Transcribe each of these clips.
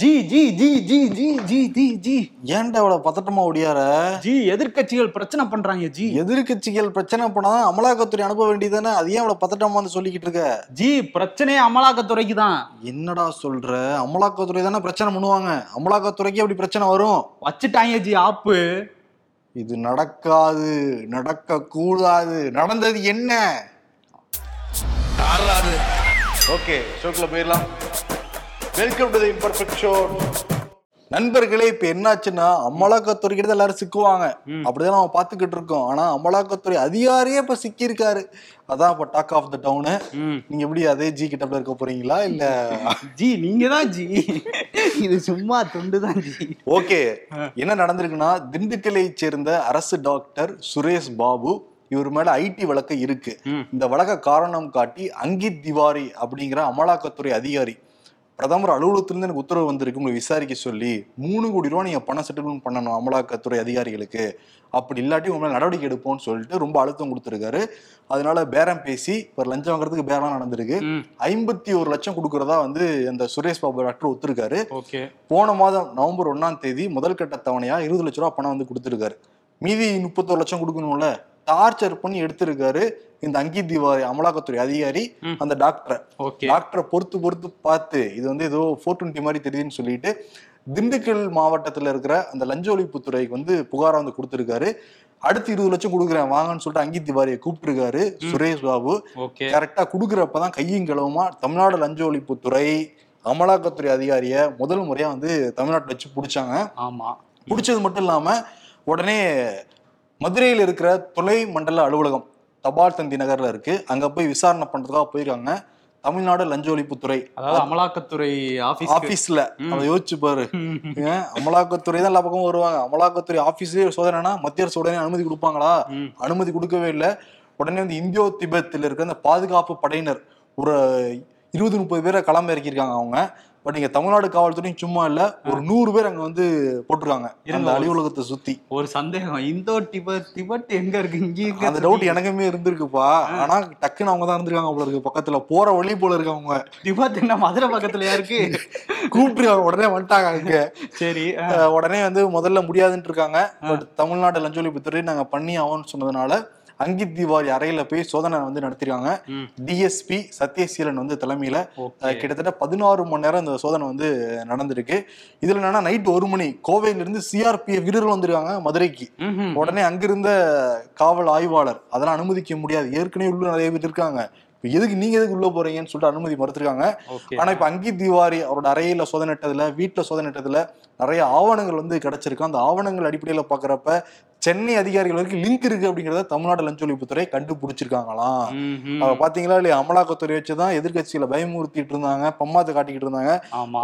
G ஜி ஜி ஜி ஜி ஜி ஜி ஜி ஏன்டா இவ்வளவு பதட்டமா ஓடியார ஜி? எதிர்கட்சிகள் பிரச்சனை பண்றாங்க ஜி. எதிர்கட்சிகள் பிரச்சனை பண்ணாதான் அமலாக்கத்துறை அனுப்ப வேண்டியதானே, அது ஏன் இவ்வளவு பதட்டமா வந்து சொல்லிக்கிட்டு இருக்க ஜி? பிரச்சனையே அமலாக்கத்துறைக்கு தான். என்னடா சொல்ற? அமலாக்கத்துறை தானே பிரச்சனை பண்ணுவாங்க, அமலாக்கத்துறைக்கு அப்படி பிரச்சனை வரும்? வச்சுட்டாங்க ஜி ஆப்பு. இது நடக்காது, நடக்க கூடாது. நடந்தது என்ன? ஓகே, ஷோக்குள்ள போயிடலாம். Welcome to the imperfect show. நண்பர்களே, இப்ப என்னாச்சுன்னா அமலாக்கத்துறை கிட்ட எல்லாரும் சிக்குவாங்க, அப்படிதான் நம்ம பாத்துக்கிட்டு இருக்கோம். ஆனா அமலாக்கத்துறை அதிகாரியே இப்ப சிக்கி இருக்காரு. அதான் இப்ப டாக் ஆஃப் த டவுனு. நீங்க எப்படி அதே ஜி கிட்டப்ல இருக்க போறீங்களா இல்ல ஜி? நீங்க தான் ஜி, இது சும்மா துண்டு தான் ஜி. ஓகே, என்ன நடந்திருக்குன்னா, திண்டுக்கலை சேர்ந்த அரசு டாக்டர் சுரேஷ் பாபு, இவர் மேல ஐடி வழக்கு இருக்கு. இந்த வழக்க காரணம் காட்டி அங்கித் திவாரி அப்படிங்கிற அமலாக்கத்துறை அதிகாரி பிரதமர் அலுவலகத்திலிருந்து எனக்கு உத்தரவு வந்திருக்கு உங்களை விசாரிக்க சொல்லி, 3 கோடி ரூபா நீங்க பணம் செட்டில்மெண்ட் பண்ணணும் அமலாக்கத்துறை அதிகாரிகளுக்கு, அப்படி இல்லாட்டி உங்களை நடவடிக்கை எடுப்போம்னு சொல்லிட்டு ரொம்ப அழுத்தம் கொடுத்துருக்காரு. அதனால பேரம் பேசி ஒரு லஞ்சம் வாங்குறதுக்கு பேரம் நடந்திருக்கு. 51 லட்சம் கொடுக்கறதா வந்து அந்த சுரேஷ் பாபு டாக்டர் ஒத்துருக்காரு. போன மாதம் நவம்பர் 1ஆம் தேதி முதல் கட்ட தவணையா 20 லட்ச ரூபா பணம் வந்து கொடுத்துருக்காரு. மீதி 31 லட்சம் கொடுக்கணும்ல, டார்ச்சர் பண்ணி எடுத்திருக்காரு இந்த அங்கித் திவாரி அமலாக்கத்துறை அதிகாரி அந்த டாக்டரை பொறுத்து பார்த்து இது வந்து ஏதோ 420 மாதிரி தெரியுதுன்னு சொல்லிட்டு திண்டுக்கல் மாவட்டத்தில் இருக்கிற அந்த லஞ்ச ஒழிப்புத்துறைக்கு வந்து புகாரா வந்து கொடுத்துருக்காரு. அடுத்து 20 லட்சம் கொடுக்குறேன் வாங்கன்னு சொல்லிட்டு அங்கித் திவாரியை கூப்பிட்டுருக்காரு சுரேஷ் பாபு. கரெக்டா கொடுக்குறப்பதான் கையும் கிளவுமா தமிழ்நாடு லஞ்ச ஒழிப்புத்துறை அமலாக்கத்துறை அதிகாரியை முதல் முறையா வந்து தமிழ்நாட்டில் வச்சு பிடிச்சாங்க. ஆமா, பிடிச்சது மட்டும் இல்லாம உடனே மதுரையில் இருக்கிற துளை மண்டல அலுவலகம் தபால் தந்தி நகர்ல இருக்கு, அங்க போய் விசாரணை பண்றதுக்காக போயிருக்காங்க. தமிழ்நாடு லஞ்ச ஒழிப்புத்துறை அமலாக்கத்துறை ஆபீஸ்ல யோசிச்சு பாரு, அமலாக்கத்துறை தான் எல்லா பக்கமும் வருவாங்க. அமலாக்கத்துறை ஆபீஸ்லயே சோதனைனா மத்திய அரசு உடனே அனுமதி கொடுப்பாங்களா? அனுமதி கொடுக்கவே இல்லை. உடனே வந்து இந்தியோ திபெத்தில் இருக்கிற அந்த பாதுகாப்பு படையினர் ஒரு 20-30 பேரை களம் இறக்கியிருக்காங்க அவங்க. பட் இங்க தமிழ்நாடு காவல்துறையும் சும்மா இல்ல, ஒரு 100 பேர் அங்க வந்து போட்டிருக்காங்க அந்த அலுவலகத்தை சுத்தி. ஒரு சந்தேகம், இந்தோ திபெத் எங்க இருக்கு? இங்க அந்த டவுட் எனக்குமே இருந்திருக்குப்பா. ஆனா டக்குன்னு அவங்க தான் இருந்திருக்காங்க போல இருக்கு, பக்கத்துல போற வழி போல இருக்கு. அவங்க திபெத் என்ன மதுரை பக்கத்துலயா இருக்கு? கூப்பிட்டு உடனே வந்துட்டாங்க அங்க. சரி, உடனே வந்து முதல்ல முடியாதுன்னு இருக்காங்க. பட் தமிழ்நாடு லஞ்ச ஒழிப்புத்துறை நாங்க பண்ணி ஆவோன்னு சொன்னதுனால அங்கித் திவாரி அறையில போய் சோதனை வந்து நடத்திருக்காங்க. டிஎஸ்பி சத்ய சீலன் வந்து தலைமையில கிட்டத்தட்ட 16 மணி நேரம் இந்த சோதனை வந்து நடந்திருக்கு. இதுல என்னன்னா, நைட் 1 மணி கோவையில இருந்து சிஆர்பிஎஃப் வீரர்கள் வந்திருக்காங்க மதுரைக்கு. உடனே அங்கிருந்த காவல் ஆய்வாளர் அதெல்லாம் அனுமதிக்க முடியாது, ஏற்கனவே உள்ள நிறைய பேர் இருக்காங்க, எதுக்கு நீங்க எதுக்கு உள்ள போறீங்கன்னு சொல்லிட்டு அனுமதி மறுத்திருக்காங்க. ஆனா இப்ப அங்கித் திவாரி அவரோட அறையில சோதனை இட்டதுல வீட்டுல சோதனை இட்டதுல நிறைய ஆவணங்கள் வந்து கிடைச்சிருக்கு. அந்த ஆவணங்கள் அடிப்படையில பாக்குறப்ப சென்னை அதிகாரிகள் வரைக்கும் லிங்க் இருக்கு அப்படிங்கறத தமிழ்நாடு லஞ்ச ஒழிப்புத்துறை கண்டுபிடிச்சிருக்காங்களாம். பாத்தீங்களா இல்லையா? அமலாக்கத்துறை வச்சுதான் எதிர்கட்சியில பயமுறுத்திட்டு இருந்தாங்க, பம்மாத்தை காட்டிக்கிட்டு இருந்தாங்க.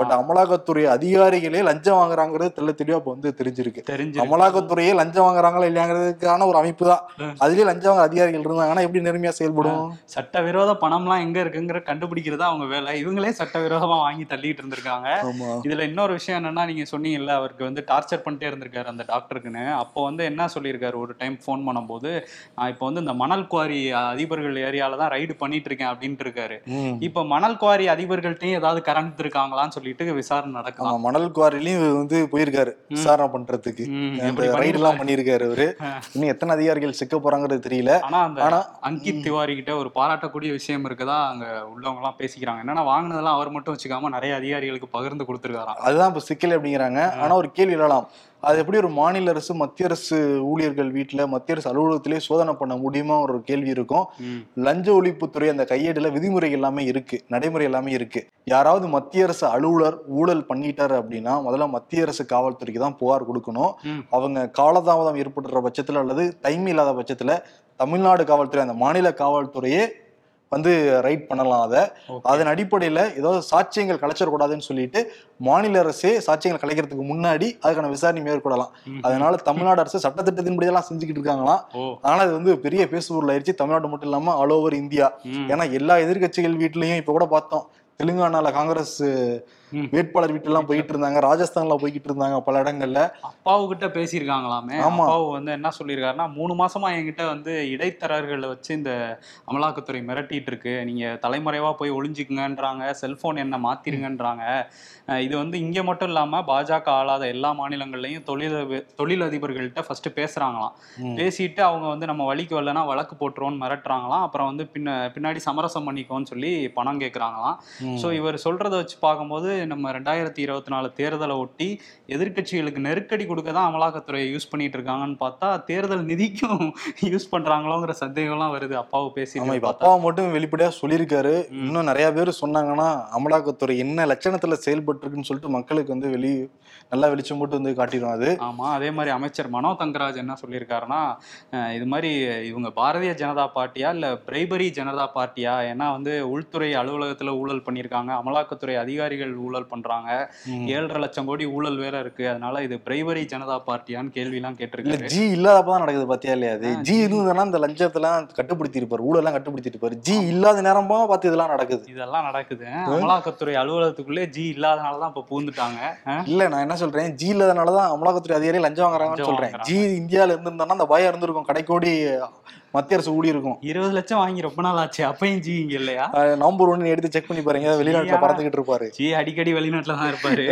பட் அமலாக்கத்துறை அதிகாரிகளே லஞ்சம் வாங்குறாங்கிறது தெல்ல தெளிவா இப்ப வந்து தெரிஞ்சிருக்கு. அமலாக்கத்துறையே லஞ்சம் வாங்குறாங்களா இல்லையாங்கிறதுக்கான ஒரு அமைப்பு தான். அதுலயே லஞ்சம் வாங்குற அதிகாரிகள் இருந்தாங்கன்னா எப்படி நேர்மையா செயல்படும்? சட்டவிரோத பணம் எல்லாம் எங்க இருக்குங்கிற கண்டுபிடிக்கிறதா அவங்க வேலை. இவங்களே சட்டவிரோதமா வாங்கி தள்ளிட்டு இருந்திருக்காங்க. இதுல இன்னொரு விஷயம் என்னன்னா, நீங்க சொன்னீங்கல்ல அவருக்கு வந்து டார்ச்சர் பண்ணிட்டே இருந்திருக்காரு அந்த டாக்டருக்குன்னு. அப்போ வந்து என்ன சொல்லியிருக்காரு, ஒரு டைம் ஃபோன் பண்ணும்போது இப்போ வந்து இந்த மணல் குவாரி அதிபர்கள் ஏரியால தான் ரைடு பண்ணிட்டு இருக்கேன் அப்படின்ட்டு இருக்காரு. இப்போ மணல் குவாரி அதிபர்கள்ட்டையும் ஏதாவது கரண்ட் இருக்காங்களான்னு சொல்லிட்டு விசாரணை நடக்கலாம். மணல் குவாரிலையும் வந்து போயிருக்காரு விசாரணை பண்றதுக்கு, ரைடு எல்லாம் பண்ணியிருக்காரு அவரு. இன்னும் எத்தனை அதிகாரிகள் சிக்க போறாங்கிறது தெரியல. ஆனா அங்கித் திவாரி கிட்ட ஒரு பாராட்டக்கூடிய விஷயம் இருக்குதா, அங்க உள்ளவங்க எல்லாம் பேசிக்கிறாங்க என்னன்னா, வாங்கினதெல்லாம் அவர் மட்டும் வச்சுக்காம நிறைய அதிகாரிகளுக்கு பகிர்ந்து கொடுத்துருக்காராம். அதுதான் இப்ப சிக்கல் அப்படிங்கிறாங்க. ஆனா ஒரு கேள்வி எழலாம், அது எப்படி ஒரு மாநில அரசு மத்திய அரசு ஊழியர்கள் வீட்டில் மத்திய அரசு அலுவலகத்திலே சோதனை பண்ண முடியுமா ஒரு கேள்வி இருக்கும். லஞ்ச ஒழிப்புத்துறை அந்த கையேடுல விதிமுறை எல்லாமே இருக்கு, நடைமுறை எல்லாமே இருக்கு. யாராவது மத்திய அரசு அலுவலர் ஊழல் பண்ணிட்டாரு அப்படின்னா முதல்ல மத்திய அரசு காவல்துறைக்கு தான் புகார் கொடுக்கணும். அவங்க காலதாமதம் ஏற்படுற பட்சத்துல அல்லது டைம் இல்லாத பட்சத்துல தமிழ்நாடு காவல்துறை அந்த மாநில காவல்துறையே வந்து ரைட் பண்ணலாம். அதன் அடிப்படையில ஏதாவது சாட்சியங்கள் கலைச்சிடக்கூடாதுன்னு சொல்லிட்டு மாநில அரசே சாட்சியங்கள் கலைக்கிறதுக்கு முன்னாடி அதுக்கான விசாரணை மேற்கொள்ளலாம். அதனால தமிழ்நாடு அரசு சட்டத்திட்டத்தின்படி எல்லாம் செஞ்சுக்கிட்டு இருக்காங்களாம். ஆனா அது வந்து பெரிய பேசுபொருள் ஆயிடுச்சு தமிழ்நாடு மட்டும் இல்லாம ஆல் ஓவர் இந்தியா. ஏன்னா எல்லா எதிர்கட்சிகள் வீட்லயும் இப்ப கூட பார்த்தோம், தெலுங்கானால காங்கிரஸ் வேட்பாளர் வீட்டு எல்லாம் போயிட்டு இருந்தாங்க, ராஜஸ்தான்ல போய்கிட்டு இருந்தாங்க, பல இடங்கள்ல. அப்பாவு கிட்ட பேசியிருக்காங்களாமே. அப்பாவு வந்து என்ன சொல்லியிருக்காருன்னா, 3 மாசமா என்கிட்ட வந்து இடைத்தரகர்களை வச்சு இந்த அமலாக்கத்துறை மிரட்டிட்டு இருக்கு, நீங்க தலைமறைவா போய் ஒளிஞ்சுக்குங்கன்றாங்க, செல்போன் என்ன மாத்திருங்கன்றாங்க. இது வந்து இங்க மட்டும் இல்லாம பாஜக ஆளாத எல்லா மாநிலங்கள்லயும் தொழிலதிபர்கள்ட்ட ஃபர்ஸ்ட் பேசுறாங்களாம். பேசிட்டு அவங்க வந்து நம்ம வழிக்கு வரலன்னா வழக்கு போட்டுருவோன்னு மிரட்டுறாங்களாம். அப்புறம் வந்து பின்னாடி சமரசம் பண்ணிக்கோன்னு சொல்லி பணம் கேட்கறாங்களாம். ஸோ இவர் சொல்றதை வச்சு பார்க்கும்போது நம்ம 2024 தேர்தலை ஒட்டி எதிர்கட்சிகளுக்கு நெருக்கடி கொடுக்க தான் அமலாக்கத்துறையை யூஸ் பண்ணிட்டு இருக்காங்கன்னு பார்த்தா, தேர்தல் நிதிக்கும் யூஸ் பண்றாங்களோங்கிற சந்தேகம்லாம் வருது. அப்பாவை பேசிட்டு அப்பாவை மட்டும் வெளிப்படையா சொல்லியிருக்காரு. இன்னும் நிறைய பேர் சொன்னாங்கன்னா அமலாக்கத்துறை என்ன லட்சணத்துல செயல்பட்டு சொல்லிட்டு மக்களுக்கு வந்து நல்லா வெளிச்சம் போட்டு வந்து காட்டிடும் அது. ஆமா, அதே மாதிரி அமைச்சர் மனோ தங்கராஜ் என்ன சொல்லியிருக்காருன்னா, இது மாதிரி இவங்க பாரதிய ஜனதா பார்ட்டியா இல்ல பிரைபரி ஜனதா பார்ட்டியா, ஏன்னா வந்து உள்துறை அலுவலகத்துல ஊழல் பண்ணியிருக்காங்க, அமலாக்கத்துறை அதிகாரிகள் ஊழல் பண்றாங்க, 7.5 லட்சம் கோடி ஊழல் வேற இருக்கு, அதனால இது பிரைபரி ஜனதா பார்ட்டியான்னு கேள்வி எல்லாம் கேட்டிருக்காரு. ஜி இல்லாதப்பதான் நடக்குது பாத்தியா இல்லையா? அது ஜி இருந்ததுன்னா இந்த லஞ்சத்தெல்லாம் கட்டுப்படுத்திருப்பாரு, ஊழல் எல்லாம் கட்டுப்படுத்திருப்பாரு. ஜி இல்லாத நேரமா பார்த்து இதெல்லாம் நடக்குது, இதெல்லாம் நடக்குது. அமலாக்கத்துறை அலுவலகத்துக்குள்ளே ஜி இல்லாதனால அமலாக்கத்துறை அதிகாரி லஞ்சம் வாங்குறாங்கன்னு சொல்றேன். ஜி இந்தியால இருந்திருந்தா அந்த பயம் இருந்திருக்கும், கடைக்கோடி மத்திய அரசு ஊடி இருக்கும். 20 லட்சம் வாங்கி ரொம்ப நாள் ஆச்சு, அப்பயும் ஜி இங்க இல்லையா? நவம்பர் 1 எடுத்து செக் பண்ணி பாருங்க, வெளிநாட்டுல பறந்துகிட்டு இருப்பாரு. ஜி அடிக்கடி வெளிநாட்டுல தான் இருப்பாரு.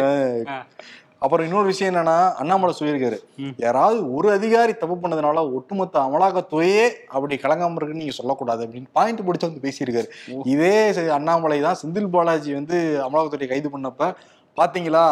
அப்புறம் இன்னொரு விஷயம் என்னன்னா, அண்ணாமலை சொல்லியிருக்காரு, யாராவது ஒரு அதிகாரி தப்பு பண்ணதுனால ஒட்டுமொத்த அமலாக்கத்துறையே அப்படி கலங்காம இருக்குன்னு நீங்க சொல்லக்கூடாது அப்படின்னு பாயிண்ட் பிடிச்சு வந்து பேசியிருக்காரு. இதே அண்ணாமலை தான் செந்தில் பாலாஜி வந்து அமலாக்கத்துறையை கைது பண்ணப்ப, பாத்தீங்களா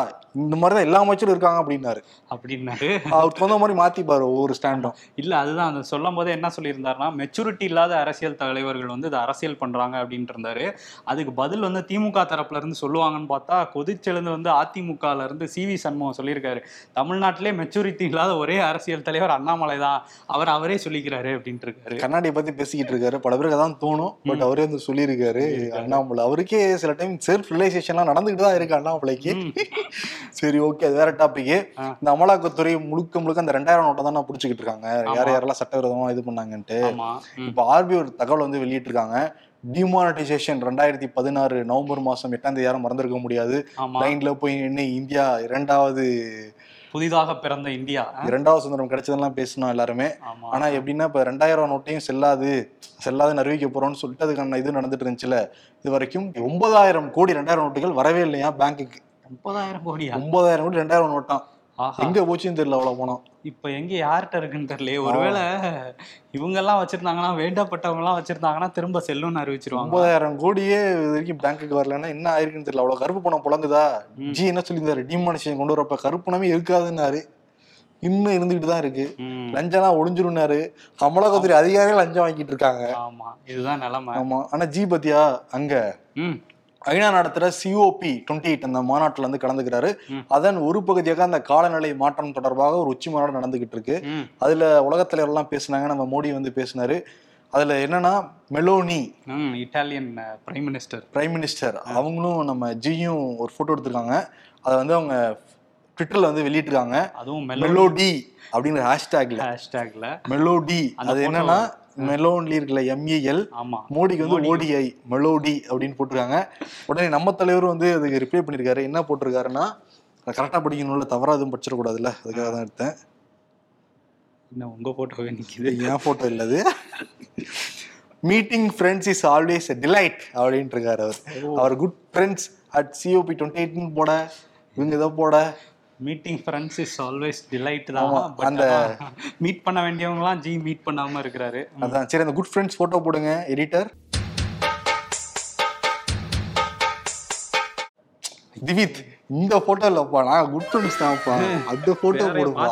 இந்த மாதிரிதான் எல்லா அமைச்சரும் இருக்காங்க அப்படின்னாரு. அப்படின்னாரு அவர் சொந்த மாதிரி மாத்திப்பாரு ஒவ்வொரு ஸ்டாண்டும். இல்ல அதுதான், அதை சொல்லும் போதே என்ன சொல்லியிருந்தாருன்னா, மெச்சூரிட்டி இல்லாத அரசியல் தலைவர்கள் வந்து இதை அரசியல் பண்றாங்க அப்படின்ட்டு இருந்தாரு. அதுக்கு பதில் வந்து திமுக தரப்புல இருந்து சொல்லுவாங்கன்னு பார்த்தா, கொதிச்செழுந்து வந்து அதிமுகல இருந்து சிவி சண்முகம் சொல்லியிருக்காரு, தமிழ்நாட்டிலே மெச்சூரிட்டி இல்லாத ஒரே அரசியல் தலைவர் அண்ணாமலை தான், அவர் அவரே சொல்லிக்கிறாரு அப்படின்ட்டு இருக்காரு. கண்ணாடியை பத்தி பேசிக்கிட்டு இருக்காரு, பல பேருக்கு அதான் தோணும், பட் அவரே வந்து சொல்லியிருக்காரு அண்ணாமலை. அவருக்கே சில டைம் செல்ஃப் ரிலைசேஷன்லாம் நடந்துகிட்டு தான் இருக்கு அண்ணாமலைக்கு. சரி, ஓகே, அது வேற டாபிக். இந்த அமலாக்கத்துறை முழுக்க முழுக்க அந்த 2000 நோட்டை தான் புடிச்சுக்கிட்டு இருக்காங்க, யார் யாரெல்லாம் சட்டவிரோதமா இது பண்ணாங்கன்ட்டு. இப்ப ஆர்பிஐ ஒரு தகவல் வந்து வெளியிட்டு இருக்காங்க, டிமானிட்டைசேஷன் 2016 நவம்பர் 8 யாரும் மறந்திருக்க முடியாது. லைன்ல போய் நின்று இந்தியா 2வது புதிதாக பிறந்த இந்தியா 2வது சுதந்திரம் கிடைச்சதெல்லாம் பேசணும் எல்லாருமே. ஆனா எப்படின்னா, இப்ப 2000 நோட்டையும் செல்லாதுன்னு அறிவிக்க போறோம்னு சொல்லிட்டு அதுக்கான இது நடந்துட்டு இருந்துச்சுல. இது வரைக்கும் 9,000 கோடி 2000 நோட்டுகள் வரவே இல்லையா பேங்குக்கு. 30,000 கோடி 2000 நோட்டான் எங்க போச்சுன்னு தெரியல. அவ்வளவு போனோம் இப்ப எங்க யார்கிட்ட இருக்குன்னு தெரியல. ஒருவேளை இவங்க எல்லாம் வச்சிருந்தாங்கன்னா, வேண்டப்பட்டவங்க எல்லாம் வச்சிருந்தாங்கன்னா திரும்ப செல்லுன்னு அறிவிச்சிருவாங்க. 9,000 கோடியே இது வரைக்கும் பேங்குக்கு வரலன்னா என்ன ஆயிருக்குன்னு தெரியல. அவ்வளவு கருப்பு பணம் புழங்குதா. ஜி என்ன சொல்லியிருந்தாரு, டிமானிசேஷன் கொண்டு வரப்ப கருப்பு பணமே இருக்காதுன்னாரு. இன்னும் இருந்துகிட்டு தான் இருக்கு. லஞ்சம்லாம் ஒளிஞ்சிருந்தாரு, அமலாக்கத்துறை அதிகாரியே லஞ்சம் வாங்கிட்டு இருக்காங்க. ஆமா, இதுதான் நிலைமை. ஆமா, ஆனா ஜி பத்தியா அங்க ஐநா நடத்துற COP28 அந்த மாநாட்டில் வந்து கலந்துக்கிறாரு. அதன் ஒரு பகுதியாக அந்த காலநிலை மாற்றம் தொடர்பாக ஒரு உச்சி மாநாடு நடந்துகிட்டு இருக்கு. அதுல உலகத் தலைவரெல்லாம் பேசினாங்க, நம்ம மோடி வந்து பேசினாரு. அதுல என்னன்னா, மெலோனி, இட்டாலியன் பிரைம் மினிஸ்டர், அவங்களும் நம்ம ஜியும் ஒரு போட்டோ எடுத்திருக்காங்க. அதை வந்து அவங்க ட்விட்டர்ல வந்து வெளியிட்டிருக்காங்க. அதுவும் மெலோடி அப்படிங்கிற ஹேஷ்டேக்ல. மெலோடி அது என்னன்னா, மெலோன்ல இருக்குல்ல MEL, மோடிக்கு வந்து ODI மெலோடி அப்படின்னு போட்டிருக்காங்க. உடனே நம்ம தலைவரும் வந்து அதுக்கு ரிப்ளை பண்ணிருக்காரு. என்ன போட்டிருக்காருன்னா, கரெக்டா படிக்கணும்ல, தவறா எதுவும் படிச்சிடக்கூடாதுல்ல, அதுக்காக தான் எடுத்தேன். இன்னும் உங்க போட்டோவே நிக்குது, என் போட்டோ இல்ல அது. Meeting friends is always a delight அப்படின்னு இருக்காரு அவர். அவர் குட் ஃப்ரெண்ட்ஸ் அட் COP28 போட, இவங்க ஏதோ போட meeting friends is always delight தான். அந்த மீட் பண்ண வேண்டியவங்கலாம் ஜி மீட் பண்ணாம இருக்கிறாரு. அதான் சரி, அந்த குட் ஃப்ரெண்ட்ஸ் போட்டோ போடுங்க எடிட்டர். திவித், இந்த போட்டோ இல்லப்பா, நான் குட் ஃப்ரெண்ட்ஸ் தான்ப்பா, அந்த போட்டோ போடுப்பா.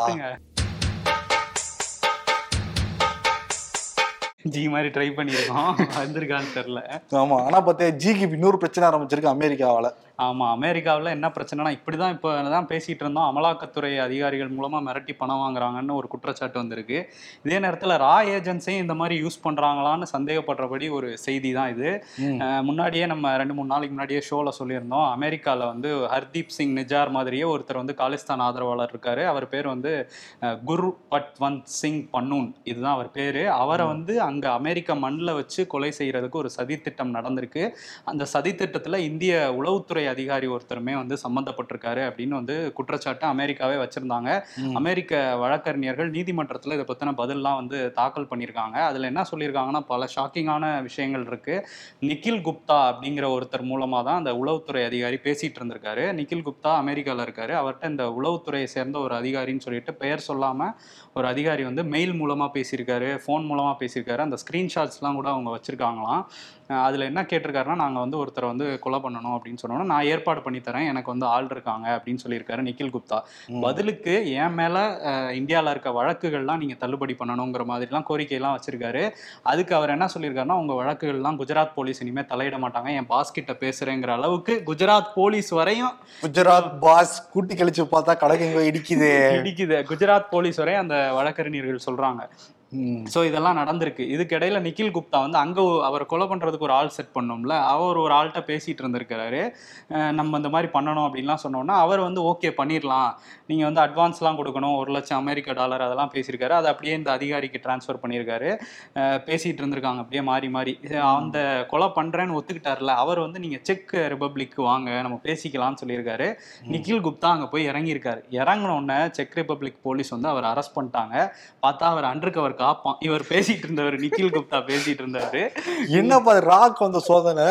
ஜி மாதிரி ட்ரை பண்ணிருக்கோம், வந்திருக்கான்னு தெரியல. ஆமா, ஆனா பார்த்தா ஜிக்கு இன்னொரு பிரச்சனை ஆரம்பிச்சிருக்கு அமெரிக்காவால. ஆமாம், அமெரிக்காவில் என்ன பிரச்சனைனா, இப்படி தான் இப்போ தான் பேசிகிட்டு இருந்தோம், அமலாக்கத்துறை அதிகாரிகள் மூலமாக மிரட்டி பணம் வாங்குறாங்கன்னு ஒரு குற்றச்சாட்டு வந்திருக்கு. இதே நேரத்தில் ரா ஏஜென்ட்ஸையும் இந்த மாதிரி யூஸ் பண்ணுறாங்களான்னு சந்தேகப்படுறபடி ஒரு செய்தி தான் இது. முன்னாடியே நம்ம 2-3 நாளைக்கு முன்னாடியே ஷோவில் சொல்லியிருந்தோம், அமெரிக்காவில் வந்து ஹர்தீப் சிங் நிஜார் மாதிரியே ஒருத்தர் வந்து காலிஸ்தான் ஆதரவாளர் இருக்கார். அவர் பேர் வந்து குரு பட்வந்த் சிங் பன்னூன், இதுதான் அவர் பேர். அவரை வந்து அங்கே அமெரிக்க மண்ணில் வச்சு கொலை செய்கிறதுக்கு ஒரு சதித்திட்டம் நடந்திருக்கு. அந்த சதித்திட்டத்தில் இந்திய உளவுத்துறை அதிகாரி ஒருத்தருமே வந்து சம்மந்தப்பட்டிருக்காரு அப்படின்னு வந்து குற்றச்சாட்டு அமெரிக்காவே வச்சிருந்தாங்க. அமெரிக்க வழக்கறிஞர்கள் நீதிமன்றத்தில் இதை பற்றின பதிலெலாம் வந்து தாக்கல் பண்ணியிருக்காங்க. அதில் என்ன சொல்லியிருக்காங்கன்னா பல ஷாக்கிங்கான விஷயங்கள் இருக்குது. நிக்கில் குப்தா அப்படிங்கிற ஒருத்தர் மூலமாக தான் அந்த உளவுத்துறை அதிகாரி பேசிகிட்டு இருந்திருக்காரு. நிக்கில் குப்தா அமெரிக்காவில் இருக்கார். அவர்கிட்ட இந்த உளவுத்துறையை சேர்ந்த ஒரு அதிகாரின்னு சொல்லிட்டு பெயர் சொல்லாமல் ஒரு அதிகாரி வந்து மெயில் மூலமாக பேசியிருக்காரு, ஃபோன் மூலமாக பேசியிருக்காரு. அந்த ஸ்க்ரீன்ஷாட்ஸ்லாம் கூட அவங்க வச்சுருக்காங்களாம். அதில் என்ன கேட்டிருக்காருன்னா, நாங்கள் வந்து ஒருத்தரை வந்து கொலை பண்ணணும் அப்படின்னு சொன்னோன்னா நான் ஏற்பாடு பண்ணித்தரேன், எனக்கு வந்து ஆள் இருக்காங்க அப்படின்னு சொல்லியிருக்காரு நிக்கில் குப்தா. பதிலுக்கு என் மேலே இந்தியாவில் இருக்க வழக்குகள்லாம் நீங்கள் தள்ளுபடி பண்ணணுங்கிற மாதிரிலாம் கோரிக்கைலாம் வச்சுருக்காரு. அதுக்கு அவர் என்ன சொல்லியிருக்காருன்னா, உங்கள் வழக்குகள்லாம் குஜராத் போலீஸ் இனிமேல் தலையிட மாட்டாங்க, என் பாஸ் கிட்ட பேசுகிறேங்கிற அளவுக்கு குஜராத் போலீஸ் வரையும், குஜராத் பாஸ் கூட்டி கழிச்சு பார்த்தா கடைக்கு இடிக்குது, குஜராத் போலீஸ் வரையும் அந்த வழக்கறிஞர்கள் சொல்கிறாங்க. ஸோ இதெல்லாம் நடந்திருக்கு. இதுக்கிடையில் நிக்கில் குப்தா வந்து அங்கே அவர் கொலை பண்ணுறதுக்கு ஒரு ஆள் செட் பண்ணோம்ல, அவர் ஒரு ஆள்கிட்ட பேசிகிட்டு இருந்திருக்கிறாரு. நம்ம இந்த மாதிரி பண்ணணும் அப்படின்லாம் சொன்னோன்னா அவர் வந்து ஓகே பண்ணிடலாம், நீங்கள் வந்து அட்வான்ஸ்லாம் கொடுக்கணும், $100,000 அதெல்லாம் பேசியிருக்காரு. அதை அப்படியே இந்த அதிகாரிக்கு டிரான்ஸ்ஃபர் பண்ணியிருக்காரு. பேசிகிட்டு இருந்திருக்காங்க அப்படியே மாறி மாறி. அந்த கொலை பண்ணுறேன்னு ஒத்துக்கிட்டார்ல அவர் வந்து, நீங்கள் செக் ரிப்பப்ளிக்கு வாங்க நம்ம பேசிக்கலாம்னு சொல்லியிருக்காரு. நிக்கில் குப்தா அங்கே போய் இறங்கியிருக்காரு. இறங்கினோடனே செக் ரிப்பப்ளிக் போலீஸ் வந்து அவர் அரெஸ்ட் பண்ணிட்டாங்க. பார்த்தா அவர் அண்டர்கவர் காப்பான், இவர் பேசிட்டு இருந்தவர், நிக்கில் குப்தா பேசிட்டு இருந்தாரு. என்னப்பா ராக் வந்த சோதனை,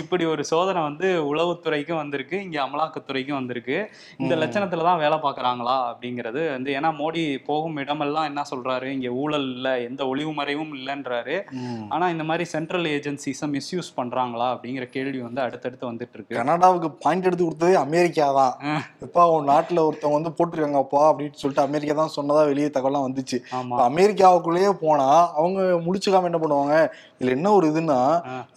இப்படி ஒரு சோதனை வந்து உளவுத்துறைக்கும் வந்திருக்கு, இங்க அமலாக்கத்துறைக்கும் வந்திருக்கு. இந்த லட்சணத்துல தான் வேலை பார்க்கறாங்களா அப்படிங்கிறது வந்து, ஏன்னா மோடி போகும் இடமெல்லாம் என்ன சொல்றாரு, இங்க ஊழல் இல்ல, எந்த ஒளிவு மறைவும் இல்லைன்றாரு. ஆனா இந்த மாதிரி சென்ட்ரல் ஏஜென்சிஸை மிஸ்யூஸ் பண்றாங்களா அப்படிங்கிற கேள்வி வந்து அடுத்தடுத்து வந்துட்டு இருக்கு. கனடாவுக்கு பாயிண்ட் எடுத்து கொடுத்தது அமெரிக்கா தான். இப்ப நாட்டுல ஒருத்தவங்க வந்து போட்டிருக்காங்கப்பா அப்படின்னு சொல்லிட்டு அமெரிக்கா தான் சொன்னதா வெளியே தகவலாம் வந்துச்சு. அமெரிக்கா க்குள்ளேயே போனா அவங்க முடிச்சுக்காம என்ன பண்ணுவாங்க, இதுல என்ன ஒரு இதுன்னா,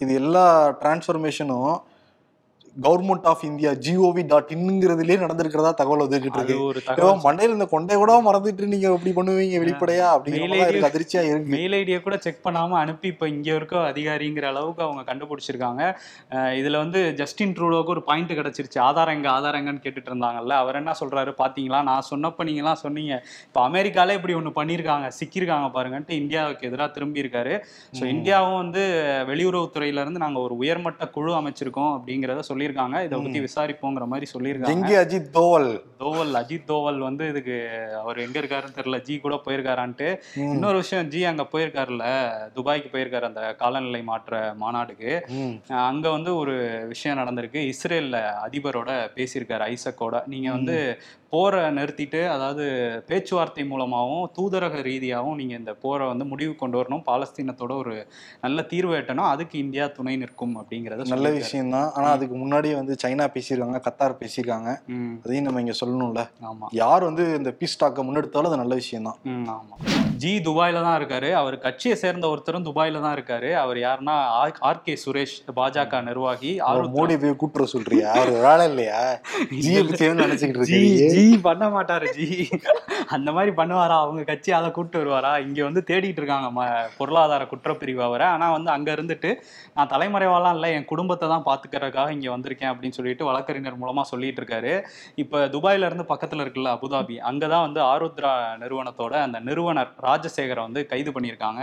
இது எல்லா டிரான்ஸ்ஃபர்மேஷனும் கவர்மெண்ட் ஆஃப் இந்தியா gov.inங்கிறதுலயே நடந்திருக்கிறதா தகவல் வந்துகிட்டு இருக்கு. மண்டையில இந்த கொண்டை கூட மறந்துட்டு நீங்க எப்படி பண்ணுவீங்க வெளிப்படையா அப்படிங்கிற அதிர்ச்சியா இருக்கு. மெயில் ஐடியை கூட செக் பண்ணாம அனுப்பி இப்ப இங்க இருக்க அதிகாரிங்கிற அளவுக்கு அவங்க கண்டுபிடிச்சிருக்காங்க. இதுல வந்து ஜஸ்டின் ட்ரூடோக்கு ஒரு பாயிண்ட் கிடைச்சிருச்சு, ஆதாரங்கன்னு கேட்டுட்டு இருந்தாங்கல்ல. அவர் என்ன சொல்றாரு, பாத்தீங்களா நான் சொன்னப்ப நீங்க எல்லாம் சொன்னீங்க, இப்ப அமெரிக்காலே இப்படி ஒண்ணு பண்ணிருக்காங்க, சிக்கிருக்காங்க பாருங்கன்ட்டு இந்தியாவுக்கு எதிராக திரும்பி இருக்காரு. ஸோ இந்தியாவும் வந்து வெளியுறவுத்துறையில இருந்து நாங்க ஒரு உயர்மட்ட குழு அமைச்சிருக்கோம் அப்படிங்கிறத சொல்லி இதை பத்தி விசாரிப்போங்கிற மாதிரி சொல்லியிருக்காங்க. அஜித் தோவல் வந்து இதுக்கு அவர் எங்க இருக்காருன்னு தெரியல, ஜி கூட போயிருக்காரான்ட்டு. இன்னொரு விஷயம், ஜி அங்க போயிருக்காருல, துபாய்க்கு போயிருக்காரு அந்த காலநிலை மாற்ற மாநாடுக்கு. அங்க வந்து ஒரு விஷயம் நடந்திருக்கு, இஸ்ரேல்ல அதிபரோட பேசியிருக்காரு ஐசக்கோட. நீங்க வந்து போரை நிறுத்திட்டு, அதாவது பேச்சுவார்த்தை மூலமாகவும் தூதரக ரீதியாகவும் நீங்கள் இந்த போரை வந்து முடிவு கொண்டு வரணும், பாலஸ்தீனத்தோட ஒரு நல்ல தீர்வு எட்டணும், அதுக்கு இந்தியா துணை நிற்கும் அப்படிங்கிறது நல்ல விஷயம்தான். ஆனால் அதுக்கு முன்னாடி வந்து சைனா பேசியிருக்காங்க, கத்தார் பேசியிருக்காங்க, அதையும் நம்ம இங்கே சொல்லணும்ல. ஆமாம், யார் வந்து இந்த பீஸ் டாக்கை முன்னெடுத்தாலும் அது நல்ல விஷயம்தான். ஆமாம், ஜி துபாயில் தான் இருக்காரு. அவர் கட்சியை சேர்ந்த ஒருத்தரும் துபாயில் தான் இருக்காரு. அவர் யாருன்னா ஆர்கே சுரேஷ், பாஜக நிர்வாகி. அவர் மோடி போய் கூட்டுற சொல்றியா, அவர் வேலை இல்லையா, நினைச்சுக்கிட்டு இருக்கீங்க பண்ண மாட்டாரு ஜி, அந்த மாதிரி பண்ணுவாரா, அவங்க கட்சி அதை கூப்பிட்டு வருவாரா. இங்க வந்து தேடிட்டு இருக்காங்க பொருளாதார குற்றப்பிரிவு அவரை. ஆனா வந்து அங்க இருந்துட்டு நான் தலைமறைவாலாம் இல்லை, என் குடும்பத்தை தான் பாத்துக்கிறதுக்காக இங்க வந்திருக்கேன் அப்படின்னு சொல்லிட்டு வழக்கறிஞர் மூலமா சொல்லிட்டு இருக்காரு. இப்ப துபாயில இருந்து பக்கத்துல இருக்குல்ல அபுதாபி, அங்கதான் வந்து ஆருத்ரா நிறுவனத்தோட அந்த நிறுவனர் ராஜசேகரை வந்து கைது பண்ணியிருக்காங்க.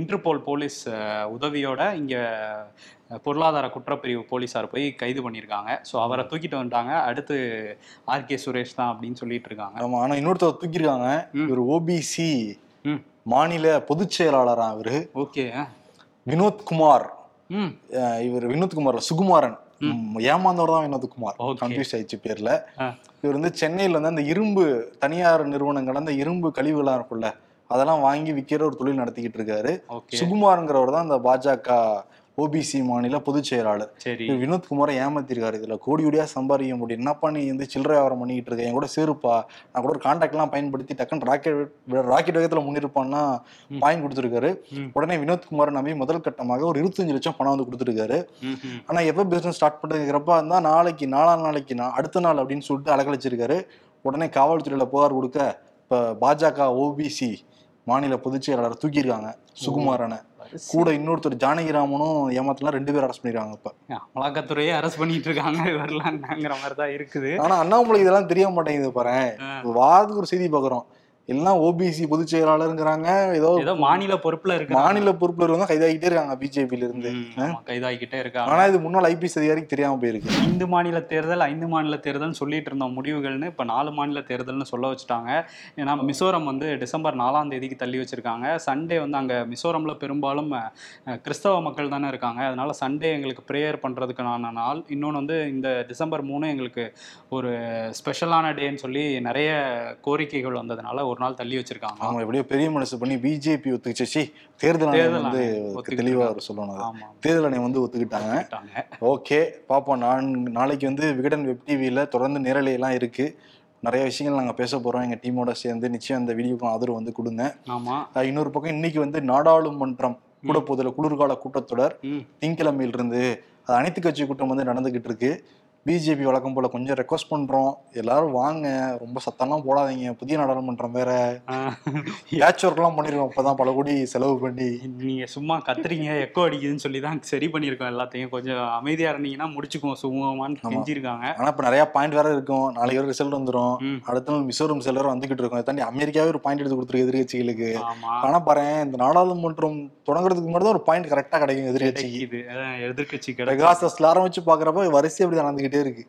இன்டர்போல் போலீஸ் உதவியோட இங்க பொருளாதார குற்றப்பிரிவு போலீஸார் போய் கைது பண்ணியிருக்காங்க. ஸோ அவரை தூக்கிட்டு வந்துட்டாங்க. அடுத்து ஆர்கே சுரேஷ் தான் அப்படின்னு சொல்லிட்டு இருக்காங்க. ஆமாம், ஆனால் இன்னொருத்தர் தூக்கியிருக்காங்க, இவர் ஓபிசி மாநில பொதுச் செயலாளராக இவர். ஓகே, வினோத்குமார். இவர் வினோத்குமார் சுகுமாரன், ஏமாந்தவர் தான் வினோத்குமார், கன்ஃபியூஸ் ஆயிடுச்சு பேர்ல. இவர் வந்து சென்னையில் வந்து அந்த இரும்பு தனியார் நிறுவனங்கள் அந்த இரும்பு கழிவுகளாக இருக்குல்ல அதெல்லாம் வாங்கி விற்கிற ஒரு தொழில் நடத்திக்கிட்டு இருக்காரு. சுகுமார்ங்கிறவர் தான் அந்த பாஜக ஓபிசி மாநில பொதுச் செயலாளர். வினோத்குமாரை ஏமாத்திருக்காரு, இதுல கோடியா சம்பாதிக்க முடியும், என்னப்பா நீ வந்து சில்லற வியாபாரம் பண்ணிக்கிட்டு இருக்க, என் கூட சேருப்பா, நான் கூட ஒரு கான்டாக்ட் எல்லாம் பயன்படுத்தி டக்குன்னு ராக்கெட் வேகத்துல முன்னிருப்பான்னா பாயிண்ட் கொடுத்துருக்காரு. உடனே வினோத்குமாரை நம்பி முதல் கட்டமாக ஒரு $25,00,000 பணம் வந்து கொடுத்துருக்காரு. ஆனா எப்ப பிசினஸ் ஸ்டார்ட் பண்றதுங்கிறப்ப இருந்தா நாளைக்கு, நாளைக்கு அடுத்த நாள் அப்படின்னு சொல்லிட்டு அலக்கழிச்சிருக்காரு. உடனே காவல்துறையில புகார் கொடுக்க இப்ப பாஜக ஓபிசி மாநில பொதுச் செயலாளர் தூக்கியிருக்காங்க சுகுமாரனை. கூட இன்னொருத்தர் ஜானகிராமனும் ஏமாத்தலாம், 2 பேர் அரெஸ்ட் பண்ணிருக்காங்க. இப்ப அமலாக்கத்துறையே அரெஸ்ட் பண்ணிட்டு இருக்காங்க இவரெல்லாம்ங்கிற மாதிரிதான் இருக்குது. ஆனா அண்ணாமலை இதெல்லாம் தெரிய மாட்டேங்குது பாரு, வாரத்துக்கு ஒரு செய்தி பாக்குறோம், எல்லாம் ஓபிசி பொதுச் செயலாளருங்கிறாங்க, ஏதோ மாநில பொறுப்புல இருக்கு, மாநில பொறுப்புல இருந்தா கைதாகிட்டே இருக்காங்க பிஜேபியில இருந்து, கைதாகிட்டே இருக்காங்க. ஆனா இது முன்னாள் ஐபிஎஸ் அதிகாரிக்கு தெரியாம போயிருக்கு. 5 மாநில தேர்தல் சொல்லிட்டு இருந்த முடிவுகள்னு இப்ப 4 மாநில தேர்தல்னு சொல்ல வச்சுட்டாங்க. ஏன்னா மிசோரம் வந்து டிசம்பர் 4ஆம் தேதிக்கு தள்ளி வச்சிருக்காங்க. சண்டே வந்து அங்க மிசோரம்ல பெரும்பாலும் கிறிஸ்தவ மக்கள் தானே இருக்காங்க, அதனால சண்டே எங்களுக்கு ப்ரேயர் பண்றதுக்கான நாள். இன்னொன்று வந்து இந்த டிசம்பர் 3 எங்களுக்கு ஒரு ஸ்பெஷலான டேன்னு சொல்லி நிறைய கோரிக்கைகள் வந்ததுனால ஒரு நாள் தள்ளி வச்சிருக்காங்க. அவங்க எப்படியோ பெரிய மனசு பண்ணி பிஜேபி ஒத்துக்கிச்சு, தேர்தல் ஆணையம் வந்து தெளிவா சொல்லணும், தேர்தல் ஆணையம் வந்து ஒத்துக்கிட்டாங்க. ஓகே பாப்போம். நாளைக்கு வந்து விகடன் வெப் டிவியில தொடர்ந்து நேரலையெல்லாம் இருக்கு, நிறைய விஷயங்கள் நாங்கள் பேச போகிறோம் எங்கள் டீமோட சேர்ந்து. நிச்சயம் அந்த வீடியோக்கும் ஆதரவு வந்து கொடுங்க. ஆமாம். இன்னொரு பக்கம் இன்னைக்கு வந்து நாடாளுமன்றம் கூட போதில் குளிர்கால கூட்டத்தொடர் திங்கிழமையிலிருந்து அது அனைத்து கட்சி கூட்டம் வந்து நடந்துகிட்டு இருக்கு. பிஜேபி வழக்கம் போல கொஞ்சம் ரெக்வஸ்ட் பண்றோம், எல்லாரும் வாங்க, ரொம்ப சத்தம்லாம் போடாதீங்க, புதிய நாடாளுமன்றம் வேற, பேட்ச் ஒர்க் எல்லாம் பண்ணிருக்கோம், அப்பதான் பல கோடி செலவு பண்ணி நீங்க சும்மா கத்துறீங்க எக்கோ அடிக்குதுன்னு சொல்லிதான் சரி பண்ணிருக்கோம். எல்லாத்தையும் கொஞ்சம் அமைதியா இருந்தீங்கன்னா முடிச்சுக்குவோம் சுமூகமானு செஞ்சிருக்காங்க. ஆனா இப்ப நிறைய பாயிண்ட் வேற இருக்கும், நாளைக்கு ஒரு ரிசல்ட் வந்துடும், அடுத்த நாள் மிசோரம் செல்லரும் வந்துகிட்டு இருக்கும். தாண்டி அமெரிக்காவே ஒரு பாயிண்ட் எடுத்து கொடுத்துருக்கு எதிர்கட்சிகளுக்கு. ஆனா பாரு, இந்த நாடாளுமன்றம் தொடங்குறதுக்கு முன்னாடி ஒரு பாயிண்ட் கரெக்டா கிடைக்கும் எதிர்கட்சிக்கு. எதிர்கட்சிக்கு ஆரம்பிச்சு பாக்குறப்ப வரிசை அப்படி நடந்துகிட்டு இருக்கு.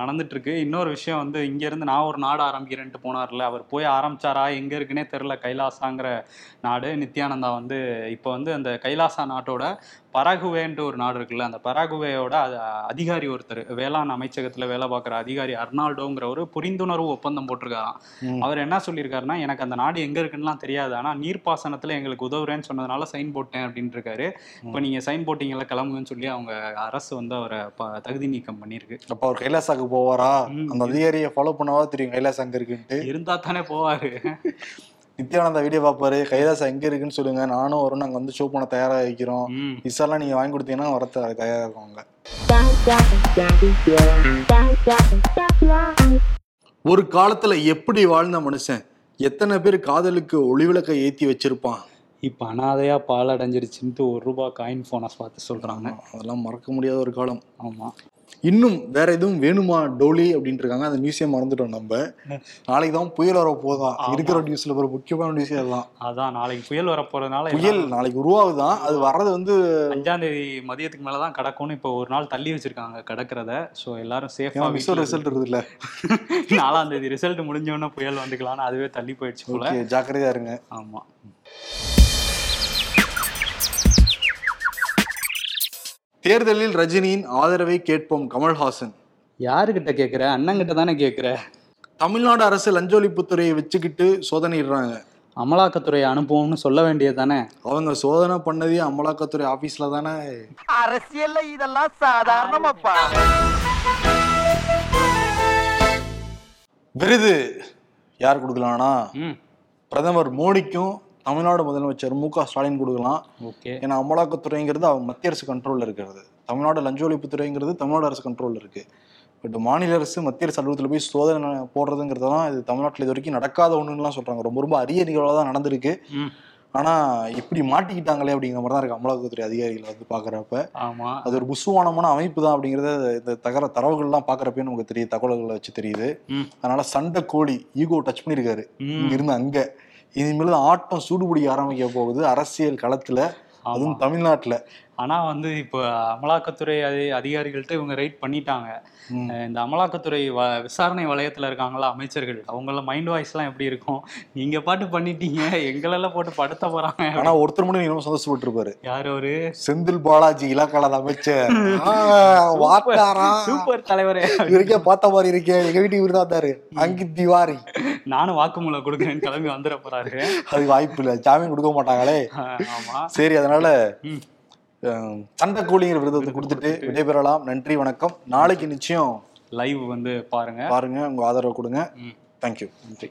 நடந்துட்டு இருக்கு. இன்னொரு விஷயம் வந்து இங்க இருந்து நான் ஒரு நாடு ஆரம்பிக்கிறேன்ட்டு போனார்ல, அவர் போய் ஆரம்பிச்சாரா எங்க இருக்குன்னே தெரியல. கைலாசாங்கிற நாடு நித்யானந்தா வந்து இப்ப வந்து அந்த கைலாசா நாட்டோட பராகுவேன்ற ஒரு நாடு இருக்குல்ல, அந்த பராகுவேயோட அதிகாரி ஒருத்தர், வேளாண் அமைச்சகத்துல வேலை பார்க்குற அதிகாரி அர்னால்டோங்கிற ஒரு புரிந்துணர்வு ஒப்பந்தம் போட்டிருக்காராம். அவர் என்ன சொல்லியிருக்காருன்னா, எனக்கு அந்த நாடு எங்க இருக்குன்னுலாம் தெரியாது, ஆனா நீர்ப்பாசனத்துல எங்களுக்கு உதவுறேன்னு சொன்னதுனால சைன் போட்டேன் அப்படின்னு இருக்காரு. இப்போ நீங்க சைன் போட்டீங்களா கிளம்புன்னு சொல்லி அவங்க அரசு வந்து அவரை தகுதி நீக்கம் பண்ணிருக்கு. அப்போ அவர் கைலாசாக்கு போவாரா? அந்த அதிகாரியை ஃபாலோ பண்ணவா தெரியும் கைலாசா அங்க இருக்குன்ட்டு, இருந்தா தானே போவாரு. நித்யானந்தா வீடியோ பார்ப்பாரு, கைலாசா எங்க இருக்குன்னு சொல்லுங்க, நானும் வரும், நாங்க வந்து ஷோ பண்ண தயாரா வைக்கிறோம், இசாலாம் நீங்க வாங்கி கொடுத்தீங்கன்னா வர தயாரா இருக்கும். ஒரு காலத்துல எப்படி வாழ்ந்த மனுஷன் எத்தனை பேர் காதலுக்கு ஒளிவிளக்கை ஏத்தி வச்சிருப்பான், இப்ப அனாதையா பால் அடைஞ்சிருச்சுன்ட்டு $1 காயின் போனை பார்த்து சொல்றாங்க. அதெல்லாம் மறக்க முடியாத ஒரு காலம். ஆமா. இன்னும் வேற எதுவும் வேணுமா டோலி அப்படின்னு இருக்காங்க. அந்த நியூஸே மறந்துட்டோம் நம்ம. நாளைக்கு தான் புயல் வர போதான் இருக்கிற நியூஸ்ல ஒரு முக்கியமான நியூஸே அதுதான். அதான் நாளைக்கு புயல் வர போறதுனால, புயல் நாளைக்கு உருவாகுதான், அது வர்றது வந்து 5ஆம் தேதி மதியத்துக்கு மேலதான் கிடக்கும்னு இப்போ ஒரு நாள் தள்ளி வச்சிருக்காங்க கிடக்கிறத. ஸோ எல்லாரும் சேஃபா ரிசல்ட் இருக்குதுல்ல, 4ஆம் தேதி ரிசல்ட் முடிஞ்சோன்னா புயல் வந்துக்கலாம்னு அதுவே தள்ளி போயிடுச்சு போல, ஜாக்கிரதையா இருங்க. ஆமா. தேர்தலில் ரஜினியின் ஆதரவை கேட்போம் கமல்ஹாசன். யாருக்கிட்ட கேட்குற? அண்ணங்கிட்ட தானே கேட்குற. தமிழ்நாடு அரசு லஞ்ச ஒழிப்புத்துறையை வச்சுக்கிட்டு சோதனையிடுறாங்க, அமலாக்கத்துறையை அனுப்புவோம்னு சொல்ல வேண்டியது தானே. அவங்க சோதனை பண்ணதே அமலாக்கத்துறை ஆஃபீஸில் தானே. அரசியல் இதெல்லாம் சாதாரணமாப்பா. விருது யார் கொடுக்கலாம்னா பிரதமர் மோடிக்கும் தமிழ்நாடு முதலமைச்சர் MK ஸ்டாலின் கொடுக்கலாம். ஓகே. ஏன்னா அமலாக்கத்துறைங்கிறது மத்திய அரசு கண்ட்ரோலில் இருக்கிறது, தமிழ்நாடு லஞ்ச ஒழிப்புத்துறைங்கிறது தமிழ்நாடு அரசு கண்ட்ரோலில் இருக்குது. பட் மாநில அரசு மத்திய அரசு அலுவலகத்தில் போய் சோதனை போடுறதுங்கிறதெல்லாம் இது தமிழ்நாட்டில் இது வரைக்கும் நடக்காத ஒன்றுலாம் சொல்கிறாங்க. ரொம்ப ரொம்ப அரிய நிகழ்வாக தான் நடந்திருக்கு. ஆனால் இப்படி மாட்டிக்கிட்டாங்களே அப்படிங்கிற மாதிரி தான் இருக்குது அமலாக்கத்துறை அதிகாரிகளை வந்து பார்க்குறப்ப. ஆமாம். அது ஒரு புசுவானமான அமைப்பு தான் அப்படிங்கிறத இந்த தரவுகள்லாம் பார்க்குறப்பே நமக்கு தெரியுது, தகவல்களை வச்சு தெரியுது. அதனால் சண்டை கோழி ஈகோ டச் பண்ணியிருக்காரு இங்கிருந்து அங்கே. இனிமேல் ஆட்டம் சூடுபிடிக்க ஆரம்பிக்க போகுது அரசியல் களத்துல, அதுவும் தமிழ்நாட்டுல. ஆனா வந்து இப்ப அமலாக்கத்துறை அதிகாரிகள்ட்ட இவங்க ரைட் பண்ணிட்டாங்க. இந்த அமலாக்கத்துறை விசாரணை வளையத்துல இருக்காங்களா அமைச்சர்கள், அவங்கள மைண்ட் வாய்ஸ் எல்லாம் எப்படி இருக்கும், நீங்க பாட்டு பண்ணிட்டீங்க எங்களெல்லாம் போட்டு படுத்த போறாங்க. ஆனா ஒருத்தர் மட்டும் நீங்க சந்தோஷப்பட்டு இருப்பாரு, யார் அவரு? செந்தில் பாலாஜி இலாக்கால அமைச்சர். சூப்பர் தலைவரே, இருக்கே பார்த்த மாதிரி இருக்கேன், எங்க வீட்டுக்கு இருந்தாரு அங்கித் திவாரி, நானும் வாக்குமூலம் கொடுக்குறேன்னு கிளம்பி வந்துட போறாரு. அது வாய்ப்பு இல்லை, ஜாமீன் கொடுக்க மாட்டாங்களே. ஆமா. சரி, அதனால சண்டை கோழிங்கிற விருதத்தை கொடுத்துட்டு விடைபெறலாம். நன்றி, வணக்கம். நாளைக்கு நிச்சயம் லைவ் வந்து பாருங்க, உங்க ஆதரவு கொடுங்க. தேங்க்யூ. நன்றி.